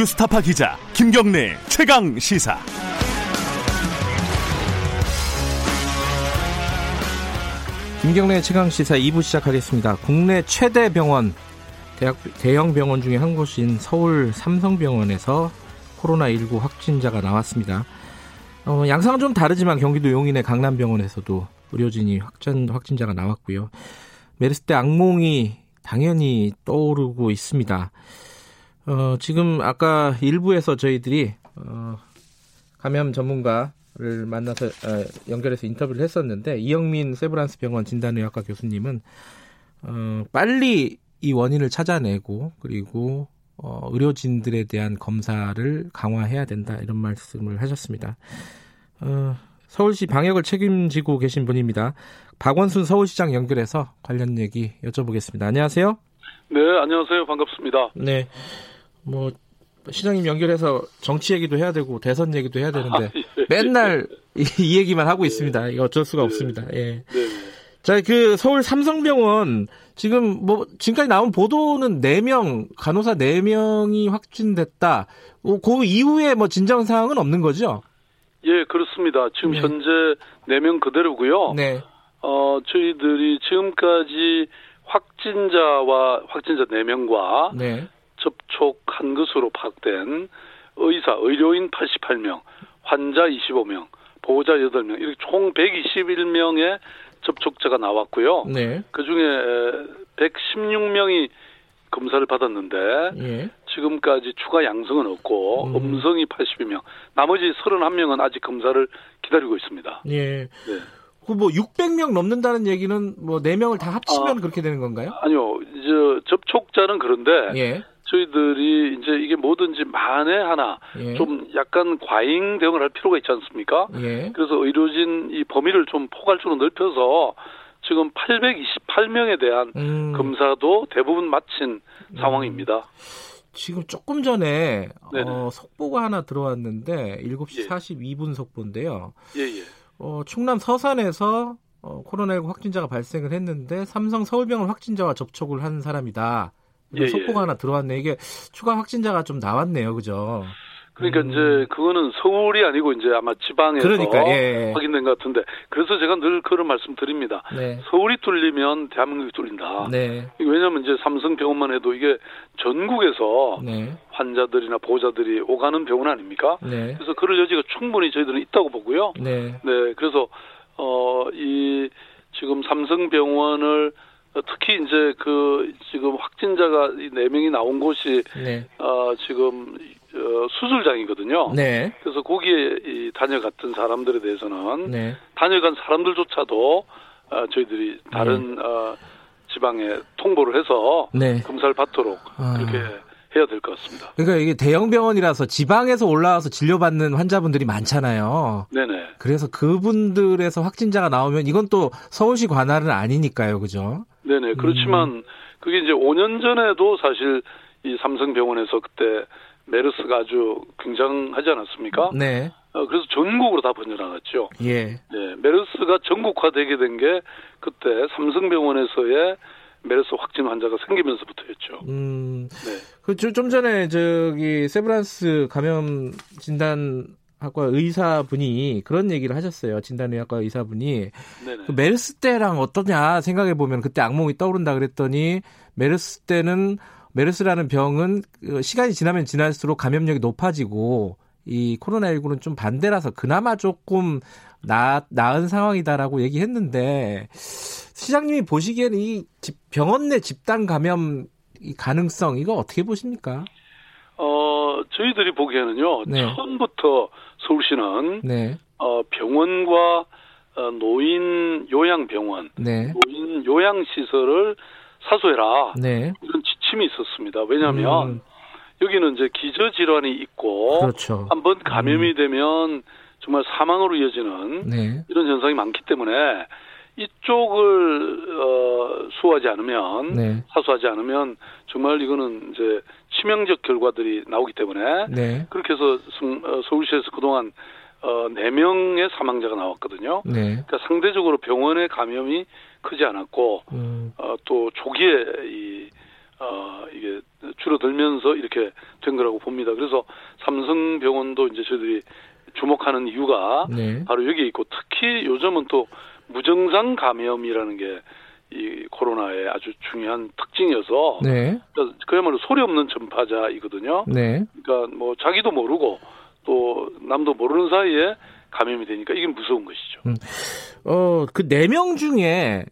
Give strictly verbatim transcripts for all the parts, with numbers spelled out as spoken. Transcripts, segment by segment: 뉴스타파 기자 김경래 최강시사. 김경래 최강시사 이 부 시작하겠습니다. 국내 최대 병원, 대학, 대형 병원 중에 한 곳인 서울 삼성병원에서 코로나십구 확진자가 나왔습니다. 어, 양상은 좀 다르지만 경기도 용인의 강남병원에서도 의료진이 확진, 확진자가 나왔고요. 메르스 때 악몽이 당연히 떠오르고 있습니다. 어, 지금 아까 일부에서 저희들이 어, 감염 전문가를 만나서 어, 연결해서 인터뷰를 했었는데, 이영민 세브란스 병원 진단의학과 교수님은 어, 빨리 이 원인을 찾아내고 그리고 어, 의료진들에 대한 검사를 강화해야 된다, 이런 말씀을 하셨습니다. 어, 서울시 방역을 책임지고 계신 분입니다. 박원순 서울시장 연결해서 관련 얘기 여쭤보겠습니다. 안녕하세요. 네, 안녕하세요. 반갑습니다. 네, 뭐 시장님 연결해서 정치 얘기도 해야 되고 대선 얘기도 해야 되는데, 아, 예. 맨날 이, 이 얘기만 하고 있습니다. 이거 어쩔 수가 예. 없습니다. 예. 네. 자, 그 서울 삼성병원 지금 뭐 지금까지 나온 보도는 네 명, 간호사 네 명이 확진됐다. 그 이후에 뭐 진정 사항은 없는 거죠? 예, 그렇습니다. 지금 네. 현재 네 명 그대로고요. 네. 어, 저희들이 지금까지 확진자와 확진자 네 명과 네. 접촉한 것으로 파악된 의사, 의료인 팔십팔 명, 환자 이십오 명, 보호자 여덟 명, 이렇게 총 백이십일 명의 접촉자가 나왔고요. 네. 그중에 백십육 명이 검사를 받았는데 예. 지금까지 추가 양성은 없고 음. 음성이 팔십이 명, 나머지 삼십일 명은 아직 검사를 기다리고 있습니다. 예. 네. 그 뭐 육백 명 넘는다는 얘기는 뭐 네 명을 다 합치면 아, 그렇게 되는 건가요? 아니요. 이제 접촉자는 그런데 예. 저희들이 이제 이게 뭐든지 만에 하나 예. 좀 약간 과잉 대응을 할 필요가 있지 않습니까? 예. 그래서 의료진 이 범위를 좀 포괄적으로 넓혀서 지금 팔백이십팔 명에 대한 음. 검사도 대부분 마친 음. 상황입니다. 지금 조금 전에 어, 속보가 하나 들어왔는데 일곱 시 예. 사십이 분 속보인데요. 예예. 어, 충남 서산에서 어, 코로나십구 확진자가 발생을 했는데 삼성 서울병원 확진자와 접촉을 한 사람이다. 예, 속보가 예. 하나 들어왔네. 이게 추가 확진자가 좀 나왔네요, 그죠? 그러니까 음. 이제 그거는 서울이 아니고 이제 아마 지방에서 그러니까, 예. 확인된 것 같은데, 그래서 제가 늘 그런 말씀드립니다. 네. 서울이 뚫리면 대한민국이 뚫린다. 네. 왜냐하면 이제 삼성병원만 해도 이게 전국에서 네. 환자들이나 보호자들이 오가는 병원 아닙니까? 네. 그래서 그럴 여지가 충분히 저희들은 있다고 보고요. 네. 네. 그래서 어, 이 지금 삼성병원을 특히 이제 그 지금 확진자가 네 명이 나온 곳이 네. 어, 지금 어, 수술장이거든요. 네. 그래서 거기에 이 다녀갔던 사람들에 대해서는 네. 다녀간 사람들조차도 어, 저희들이 다른 네. 어, 지방에 통보를 해서 네. 검사를 받도록 아. 그렇게 해야 될 것 같습니다. 그러니까 이게 대형 병원이라서 지방에서 올라와서 진료받는 환자분들이 많잖아요. 네네. 그래서 그분들에서 확진자가 나오면 이건 또 서울시 관할은 아니니까요, 그죠? 네네. 그렇지만 음. 그게 이제 오 년 전에도 사실 이 삼성병원에서 그때 메르스가 아주 굉장하지 않았습니까? 네. 어, 그래서 전국으로 다 번져나갔죠. 예. 네. 메르스가 전국화되게 된 게 그때 삼성병원에서의 메르스 확진 환자가 생기면서부터였죠. 음. 네. 그 좀 전에 저기 세브란스 감염 진단학과 의사분이 그런 얘기를 하셨어요. 진단의학과 의사분이 그 메르스 때랑 어떠냐 생각해 보면 그때 악몽이 떠오른다 그랬더니, 메르스 때는 메르스라는 병은 시간이 지나면 지날수록 감염력이 높아지고 이 코로나십구는 좀 반대라서 그나마 조금 나, 나은 상황이다라고 얘기했는데, 시장님이 보시기에는 이 병원 내 집단 감염 가능성, 이거 어떻게 보십니까? 어, 저희들이 보기에는요. 네. 처음부터 서울시는 네. 어, 병원과 어, 노인 요양병원, 네. 노인 요양시설을 사소해라. 네. 이런 지침이 있었습니다. 왜냐하면 음. 여기는 이제 기저질환이 있고 그렇죠. 한번 감염이 음. 되면 정말 사망으로 이어지는 네. 이런 현상이 많기 때문에 이쪽을 어, 수호하지 않으면 네. 사수하지 않으면 정말 이거는 이제 치명적 결과들이 나오기 때문에 네. 그렇게 해서 서울시에서 그동안 어, 네 명의 사망자가 나왔거든요. 네. 그러니까 상대적으로 병원의 감염이 크지 않았고 음. 어, 또 조기에 이, 어, 이게 줄어들면서 이렇게 된 거라고 봅니다. 그래서 삼성병원도 이제 저희들이 주목하는 이유가 네. 바로 여기에 있고, 특히 요즘은 또 무증상 감염이라는 게 이 코로나의 아주 중요한 특징이어서 네. 그러니까 그야말로 소리 없는 전파자이거든요. 네. 그러니까 뭐 자기도 모르고 또 남도 모르는 사이에 감염이 되니까 이게 무서운 것이죠. 음. 어, 그 네 명 중에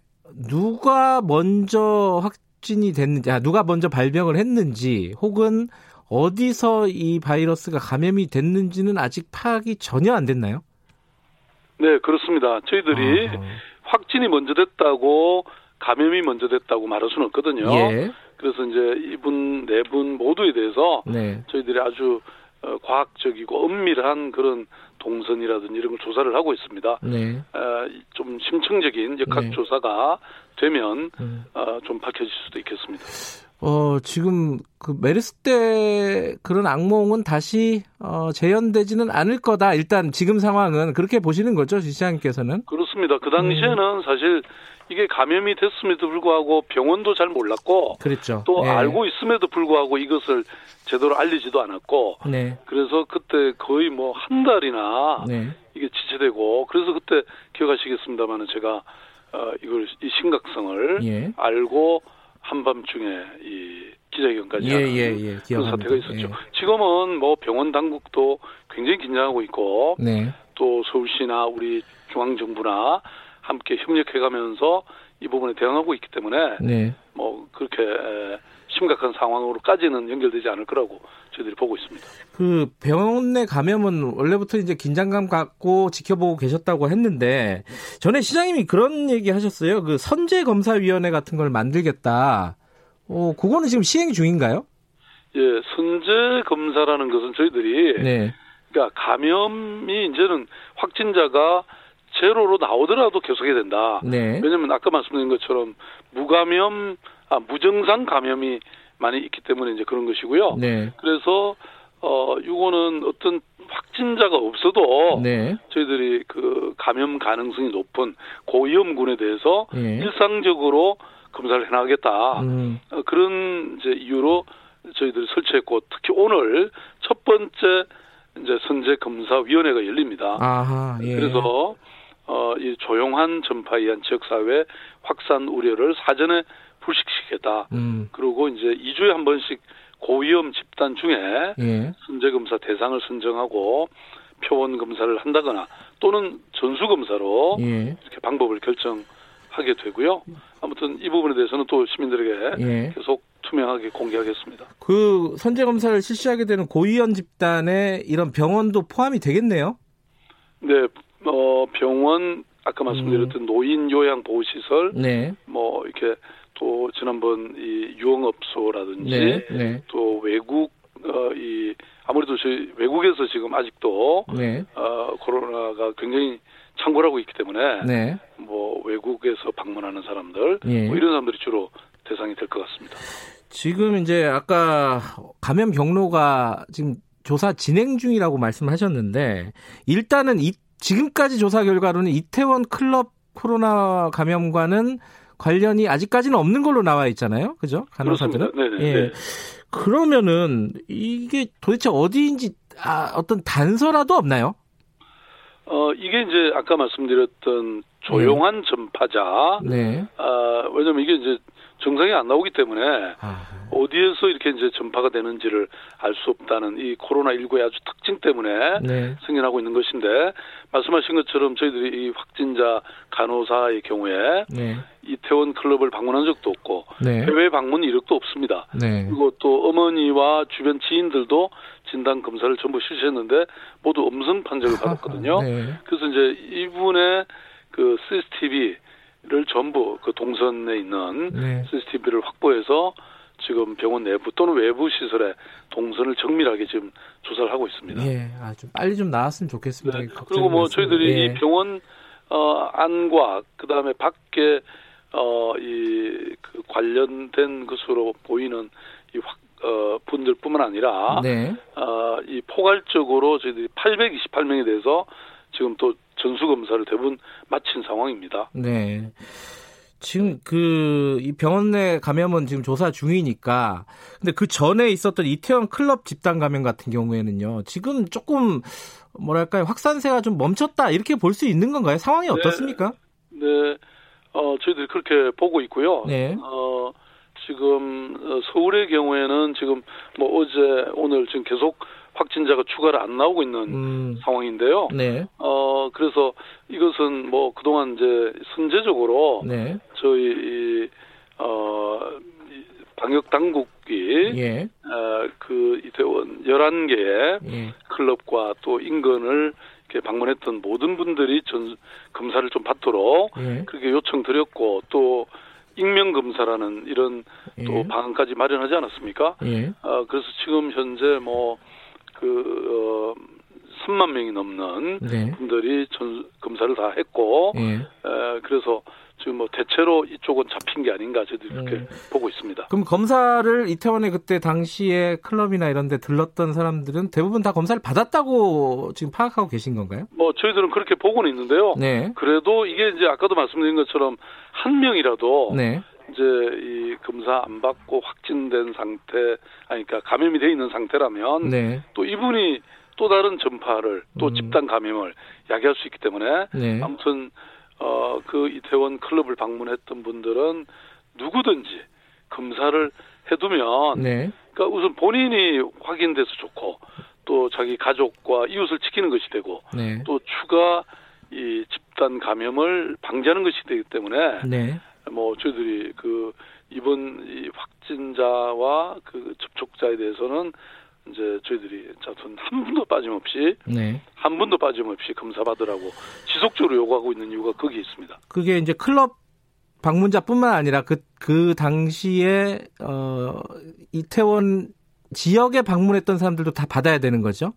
누가 먼저 확진이 됐는지, 아, 누가 먼저 발병을 했는지, 혹은 어디서 이 바이러스가 감염이 됐는지는 아직 파악이 전혀 안 됐나요? 네, 그렇습니다. 저희들이 아... 확진이 먼저 됐다고 감염이 먼저 됐다고 말할 수는 없거든요. 예. 그래서 이제 이분, 네 분 모두에 대해서 네. 저희들이 아주 과학적이고 엄밀한 그런 동선이라든지 이런 걸 조사를 하고 있습니다. 네. 어, 좀 심층적인 역학조사가 네. 되면 음. 어, 좀 밝혀질 수도 있겠습니다. 어, 지금 그 메르스 때 그런 악몽은 다시 어, 재현되지는 않을 거다. 일단 지금 상황은 그렇게 보시는 거죠, 지 시장님께서는? 그렇습니다. 그 당시에는 음. 사실 이게 감염이 됐음에도 불구하고 병원도 잘 몰랐고 그랬죠. 또 네. 알고 있음에도 불구하고 이것을 제대로 알리지도 않았고 네. 그래서 그때 거의 뭐 한 달이나 네. 이게 지체되고, 그래서 그때 기억하시겠습니다만 제가 어, 이걸 이 심각성을 예. 알고 한밤중에 이 기자회견까지 예, 하는 예, 예. 그런 사태가 있었죠. 예. 지금은 뭐 병원 당국도 굉장히 긴장하고 있고 네. 또 서울시나 우리 중앙정부나 함께 협력해가면서 이 부분에 대응하고 있기 때문에 네. 뭐 그렇게 심각한 상황으로까지는 연결되지 않을 거라고 저희들이 보고 있습니다. 그 병원 내 감염은 원래부터 이제 긴장감 갖고 지켜보고 계셨다고 했는데, 전에 시장님이 그런 얘기 하셨어요. 그 선제검사위원회 같은 걸 만들겠다. 어, 그거는 지금 시행 중인가요? 예, 선제검사라는 것은 저희들이 네. 그러니까 감염이 이제는 확진자가 제로로 나오더라도 계속해야 된다. 네. 왜냐하면 아까 말씀드린 것처럼 무감염, 아, 무증상 감염이 많이 있기 때문에 이제 그런 것이고요. 네. 그래서 어, 이거는 어떤 확진자가 없어도 네. 저희들이 그 감염 가능성이 높은 고위험군에 대해서 네. 일상적으로 검사를 해나가겠다. 음. 어, 그런 이제 이유로 저희들이 설치했고, 특히 오늘 첫 번째 이제 선제 검사 위원회가 열립니다. 아하, 예. 그래서 어, 이 조용한 전파에 의한 지역사회 확산 우려를 사전에 불식시켰다. 음. 그리고 이제 이 주에 한 번씩 고위험 집단 중에 예. 선제검사 대상을 선정하고 표본 검사를 한다거나 또는 전수검사로 예. 이렇게 방법을 결정하게 되고요. 아무튼 이 부분에 대해서는 또 시민들에게 예. 계속 투명하게 공개하겠습니다. 그 선제검사를 실시하게 되는 고위험 집단에 이런 병원도 포함이 되겠네요? 네. 어, 병원, 아까 말씀드렸던 음. 노인 요양 보호 시설, 네. 뭐 이렇게 또 지난번 이 유흥업소라든지 네. 네. 또 외국 어, 이 아무래도 저희 외국에서 지금 아직도 네. 어, 코로나가 굉장히 창궐하고 있기 때문에 네. 뭐 외국에서 방문하는 사람들 네. 뭐 이런 사람들이 주로 대상이 될 것 같습니다. 지금 이제 아까 감염 경로가 지금 조사 진행 중이라고 말씀하셨는데, 일단은 이 지금까지 조사 결과로는 이태원 클럽 코로나 감염과는 관련이 아직까지는 없는 걸로 나와 있잖아요, 그죠? 간호사들은. 네네. 예. 네. 그러면은 이게 도대체 어디인지 아, 어떤 단서라도 없나요? 어, 이게 이제 아까 말씀드렸던 조용한 네. 전파자. 네. 아, 왜냐면 이게 이제 증상이 안 나오기 때문에 아. 어디에서 이렇게 이제 전파가 되는지를 알 수 없다는 이 코로나십구의 아주 특징 때문에 네. 승인하고 있는 것인데, 말씀하신 것처럼 저희들이 이 확진자 간호사의 경우에 네. 이태원 클럽을 방문한 적도 없고 네. 해외 방문 이력도 없습니다. 네. 그리고 또 어머니와 주변 지인들도 진단 검사를 전부 실시했는데 모두 음성 판정을 받았거든요. 네. 그래서 이제 이분의 그 씨씨티비를 전부 그 동선에 있는 네. 씨씨티비를 확보해서 지금 병원 내부 또는 외부 시설의 동선을 정밀하게 지금 조사를 하고 있습니다. 예, 아, 좀 빨리 좀 나왔으면 좋겠습니다. 네, 그리고 뭐 말씀을. 저희들이 예. 이 병원 어, 안과 그 다음에 밖에 어, 이 그 관련된 것으로 보이는 이 확, 어, 분들뿐만 아니라 네. 어, 이 포괄적으로 저희들이 팔백이십팔 명에 대해서 지금 또 전수 검사를 대부분 마친 상황입니다. 네. 지금 그 이 병원 내 감염은 지금 조사 중이니까, 근데 그 전에 있었던 이태원 클럽 집단 감염 같은 경우에는요, 지금 조금 뭐랄까요, 확산세가 좀 멈췄다 이렇게 볼 수 있는 건가요? 상황이 어떻습니까? 네, 네. 어, 저희들이 그렇게 보고 있고요. 네. 어, 지금 서울의 경우에는 지금 뭐 어제 오늘 지금 계속 확진자가 추가로 안 나오고 있는 음. 상황인데요. 네. 어, 그래서 이것은 뭐 그동안 이제 선제적으로 네. 저희 이, 어, 이 방역 당국이 예. 어, 그 이태원 열한 개의 예. 클럽과 또 인근을 이렇게 방문했던 모든 분들이 전 검사를 좀 받도록 예. 그렇게 요청드렸고, 또 익명 검사라는 이런 예. 또 방안까지 마련하지 않았습니까? 예. 어, 그래서 지금 현재 뭐 그, 어, 삼만 명이 넘는 네. 분들이 전, 검사를 다 했고, 네. 에, 그래서 지금 뭐 대체로 이쪽은 잡힌 게 아닌가 저희들이 이렇게 음. 보고 있습니다. 그럼 검사를 이태원에 그때 당시에 클럽이나 이런 데 들렀던 사람들은 대부분 다 검사를 받았다고 지금 파악하고 계신 건가요? 뭐 저희들은 그렇게 보고는 있는데요. 네. 그래도 이게 이제 아까도 말씀드린 것처럼 한 명이라도 네. 이제 이 검사 안 받고 확진된 상태, 아니 그러니까 감염이 돼 있는 상태라면 네. 또 이분이 또 다른 전파를 또 음. 집단 감염을 야기할 수 있기 때문에 네. 아무튼 어, 그 이태원 클럽을 방문했던 분들은 누구든지 검사를 해두면 네. 그러니까 우선 본인이 확인돼서 좋고, 또 자기 가족과 이웃을 지키는 것이 되고 네. 또 추가 이 집단 감염을 방지하는 것이 되기 때문에. 네. 뭐 저희들이 그 이번 이 확진자와 그 접촉자에 대해서는 이제 저희들이 자선 한 분도 빠짐없이 네. 한 분도 빠짐없이 검사 받으라고 지속적으로 요구하고 있는 이유가 거기에 있습니다. 그게 이제 클럽 방문자뿐만 아니라 그 그 당시에 어, 이태원 지역에 방문했던 사람들도 다 받아야 되는 거죠?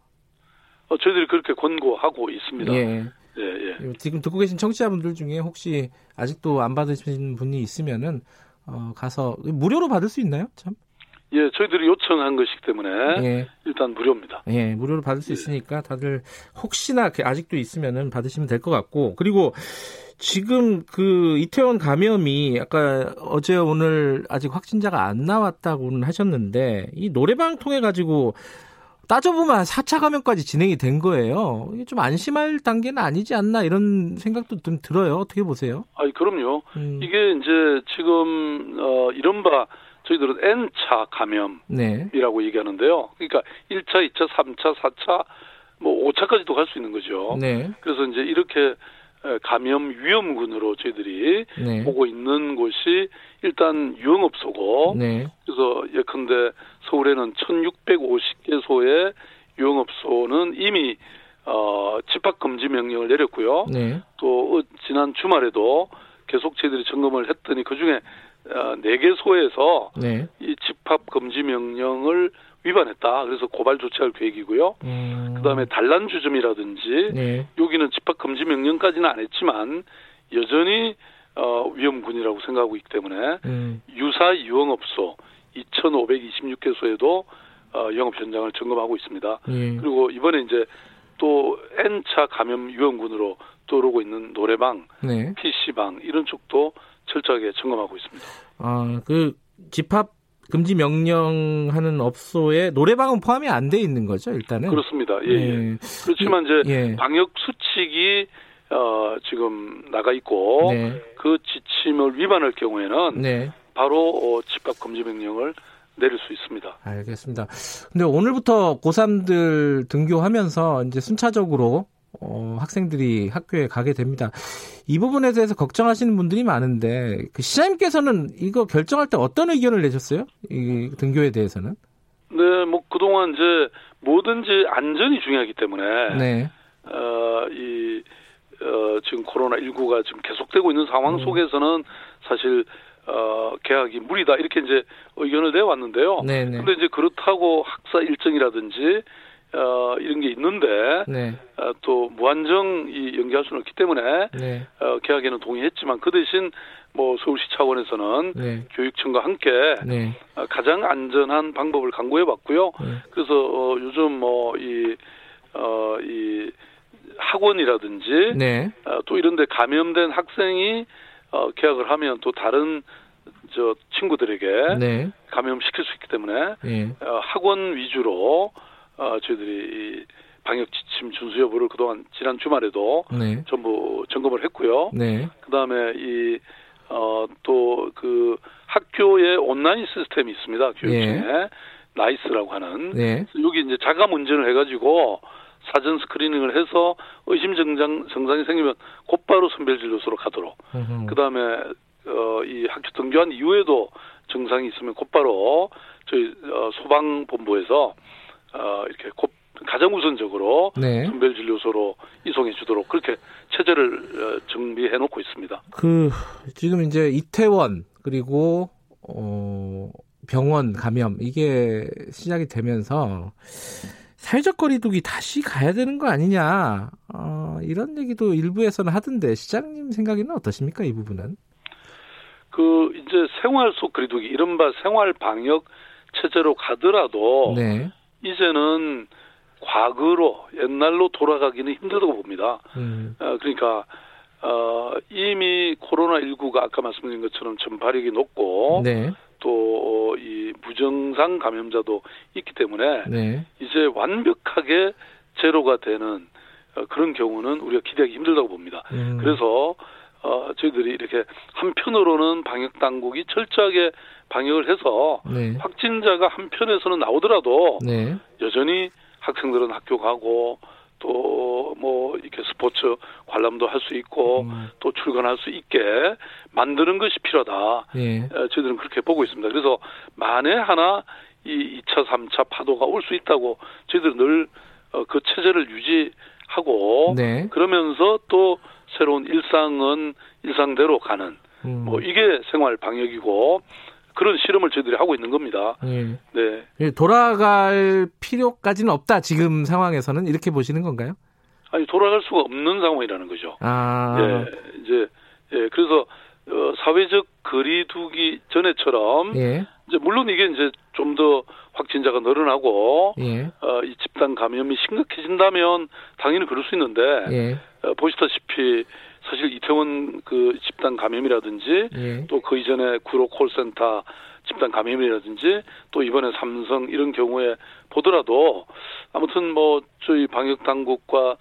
어, 저희들이 그렇게 권고하고 있습니다. 예. 예, 예. 지금 듣고 계신 청취자분들 중에 혹시 아직도 안 받으신 분이 있으면은 어, 가서 무료로 받을 수 있나요? 참. 예, 저희들이 요청한 것이기 때문에 예. 일단 무료입니다. 예, 무료로 받을 수 있으니까 예. 다들 혹시나 아직도 있으면은 받으시면 될 것 같고, 그리고 지금 그 이태원 감염이 아까 어제 오늘 아직 확진자가 안 나왔다고는 하셨는데, 이 노래방 통해 가지고 따져보면 사 차 감염까지 진행이 된 거예요. 이게 좀 안심할 단계는 아니지 않나 이런 생각도 좀 들어요. 어떻게 보세요? 아니, 그럼요. 음. 이게 이제 지금 어, 이른바 저희들은 N차 감염이라고 네. 얘기하는데요. 그러니까 일 차, 이 차, 삼 차, 사 차, 뭐 오 차까지도 갈 수 있는 거죠. 네. 그래서 이제 이렇게 감염 위험군으로 저희들이 네. 보고 있는 곳이 일단 유흥업소고 네. 그래서 예컨대 서울에는 천육백오십 개소의 유흥업소는 이미 어, 집합금지 명령을 내렸고요. 네. 또 지난 주말에도 계속 저희들이 점검을 했더니 그중에 네 개소에서 네. 이 집합금지 명령을 위반했다. 그래서 고발 조치할 계획이고요. 음. 그다음에 단란주점이라든지 네. 여기는 집합금지 명령까지는 안 했지만 여전히 어, 위험군이라고 생각하고 있기 때문에 음. 유사 유흥업소 이천오백이십육 개소에도 어, 영업 현장을 점검하고 있습니다. 음. 그리고 이번에 이제 또 N차 감염 위험군으로 떠오르고 있는 노래방, 네. 피씨방 이런 쪽도 철저하게 점검하고 있습니다. 아, 그 집합 금지 명령하는 업소에 노래방은 포함이 안 돼 있는 거죠, 일단은? 그렇습니다. 예, 예. 예. 그렇지만 이제 예. 방역 수칙이 어, 지금 나가 있고 네. 그 지침을 위반할 경우에는 네. 바로 어, 집합 금지 명령을 내릴 수 있습니다. 알겠습니다. 근데 오늘부터 고삼들 등교하면서 이제 순차적으로 어, 학생들이 학교에 가게 됩니다. 이 부분에 대해서 걱정하시는 분들이 많은데, 그 시장님께서는 이거 결정할 때 어떤 의견을 내셨어요? 이 등교에 대해서는? 네, 뭐 그동안 이제 뭐든지 안전이 중요하기 때문에 네. 어, 이 어, 지금 코로나십구가 지금 계속되고 있는 상황 음. 속에서는 사실 어, 개학이 무리다 이렇게 이제 의견을 내왔는데요. 네네. 근데 이제 그렇다고 학사 일정이라든지 어, 이런 게 있는데, 네. 어, 또, 무한정이 연기할 수는 없기 때문에, 네. 어, 계약에는 동의했지만, 그 대신, 뭐, 서울시 차원에서는 네. 교육청과 함께 네. 어, 가장 안전한 방법을 강구해 봤고요. 네. 그래서, 어, 요즘 뭐, 이, 어, 이 학원이라든지, 네. 어, 또 이런 데 감염된 학생이 어, 계약을 하면 또 다른 저 친구들에게 네. 감염시킬 수 있기 때문에 네. 어, 학원 위주로 어, 저희들이 방역 지침 준수 여부를 그동안 지난 주말에도 네. 전부 점검을 했고요. 네. 그다음에 이 어, 또 그 학교에 온라인 시스템이 있습니다. 교육청에 네. 나이스라고 하는 네. 여기 이제 자가 운전을 해가지고 사전 스크리닝을 해서 의심 증상 증상이 생기면 곧바로 선별 진료소로 가도록. 으흠. 그다음에 어, 이 학교 등교한 이후에도 증상이 있으면 곧바로 저희 어, 소방본부에서 어, 이렇게 곧 가장 우선적으로 네. 선별진료소로 이송해 주도록 그렇게 체제를 정비해 놓고 있습니다. 그 지금 이제 이태원 그리고 어, 병원 감염 이게 시작이 되면서 사회적 거리두기 다시 가야 되는 거 아니냐 어, 이런 얘기도 일부에서는 하던데 시장님 생각에는 어떠십니까 이 부분은? 그 이제 생활 속 거리두기 이른바 생활 방역 체제로 가더라도 네. 이제는 과거로 옛날로 돌아가기는 힘들다고 봅니다. 음. 어, 그러니까 어, 이미 코로나십구가 아까 말씀드린 것처럼 전파력이 높고 네. 또 이 무증상 감염자도 있기 때문에 네. 이제 완벽하게 제로가 되는 어, 그런 경우는 우리가 기대하기 힘들다고 봅니다. 음. 그래서 어, 저희들이 이렇게 한편으로는 방역 당국이 철저하게 방역을 해서 네. 확진자가 한편에서는 나오더라도 네. 여전히 학생들은 학교 가고 또 뭐 이렇게 스포츠 관람도 할 수 있고 음. 또 출근할 수 있게 만드는 것이 필요하다. 예. 저희들은 그렇게 보고 있습니다. 그래서 만에 하나 이 이 차 삼 차 파도가 올 수 있다고 저희들은 늘 그 체제를 유지하고 네. 그러면서 또 새로운 일상은 일상대로 가는 음. 뭐 이게 생활 방역이고 그런 실험을 저희들이 하고 있는 겁니다. 예. 네. 돌아갈 필요까지는 없다. 지금 상황에서는 이렇게 보시는 건가요? 아니 돌아갈 수가 없는 상황이라는 거죠. 아. 예. 이제 예. 그래서 어, 사회적 거리두기 전에처럼 예. 이제 물론 이게 이제 좀 더 확진자가 늘어나고 예. 어, 이 집단 감염이 심각해진다면 당연히 그럴 수 있는데 예. 어, 보시다시피. 사실 이태원 그 집단 감염이라든지 예. 또 그 이전에 구로 콜센터 집단 감염이라든지 또 이번에 삼성 이런 경우에 보더라도 아무튼 뭐 저희 방역 당국과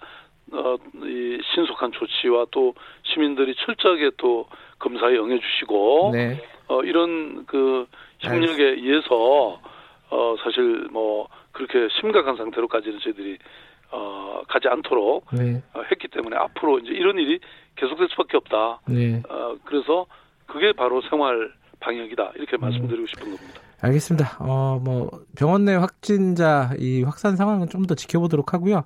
어, 이 신속한 조치와 또 시민들이 철저하게 또 검사에 응해주시고 네. 어, 이런 그 협력에 알겠습니다. 의해서 어, 사실 뭐 그렇게 심각한 상태로까지는 저희들이 어, 가지 않도록 네. 어, 했기 때문에 앞으로 이제 이런 일이 계속될 수밖에 없다. 네. 어, 그래서 그게 바로 생활 방역이다. 이렇게 말씀드리고 음. 싶은 겁니다. 알겠습니다. 어, 뭐 병원 내 확진자 이 확산 상황은 좀 더 지켜보도록 하고요.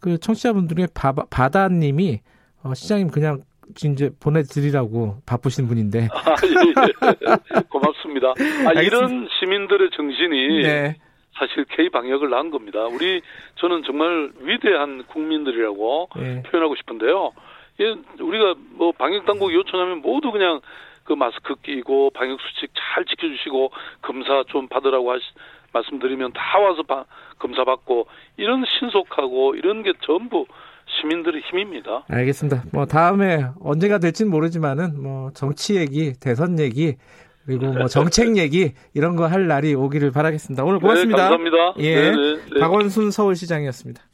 그 청취자분들의 바, 바다님이 어, 시장님 그냥 이제 보내드리라고 바쁘신 분인데. 아, 예, 예. 고맙습니다. 아, 이런 시민들의 정신이. 네. 사실 K-방역을 낳은 겁니다. 우리 저는 정말 위대한 국민들이라고 네. 표현하고 싶은데요. 우리가 뭐 방역당국이 요청하면 모두 그냥 그 마스크 끼고 방역수칙 잘 지켜주시고 검사 좀 받으라고 하시, 말씀드리면 다 와서 바, 검사 받고 이런 신속하고 이런 게 전부 시민들의 힘입니다. 알겠습니다. 뭐 다음에 언제가 될지는 모르지만은 뭐 정치 얘기, 대선 얘기 그리고 뭐 정책 얘기 이런 거 할 날이 오기를 바라겠습니다. 오늘 고맙습니다. 네, 감사합니다. 예, 네, 네, 네. 박원순 서울시장이었습니다.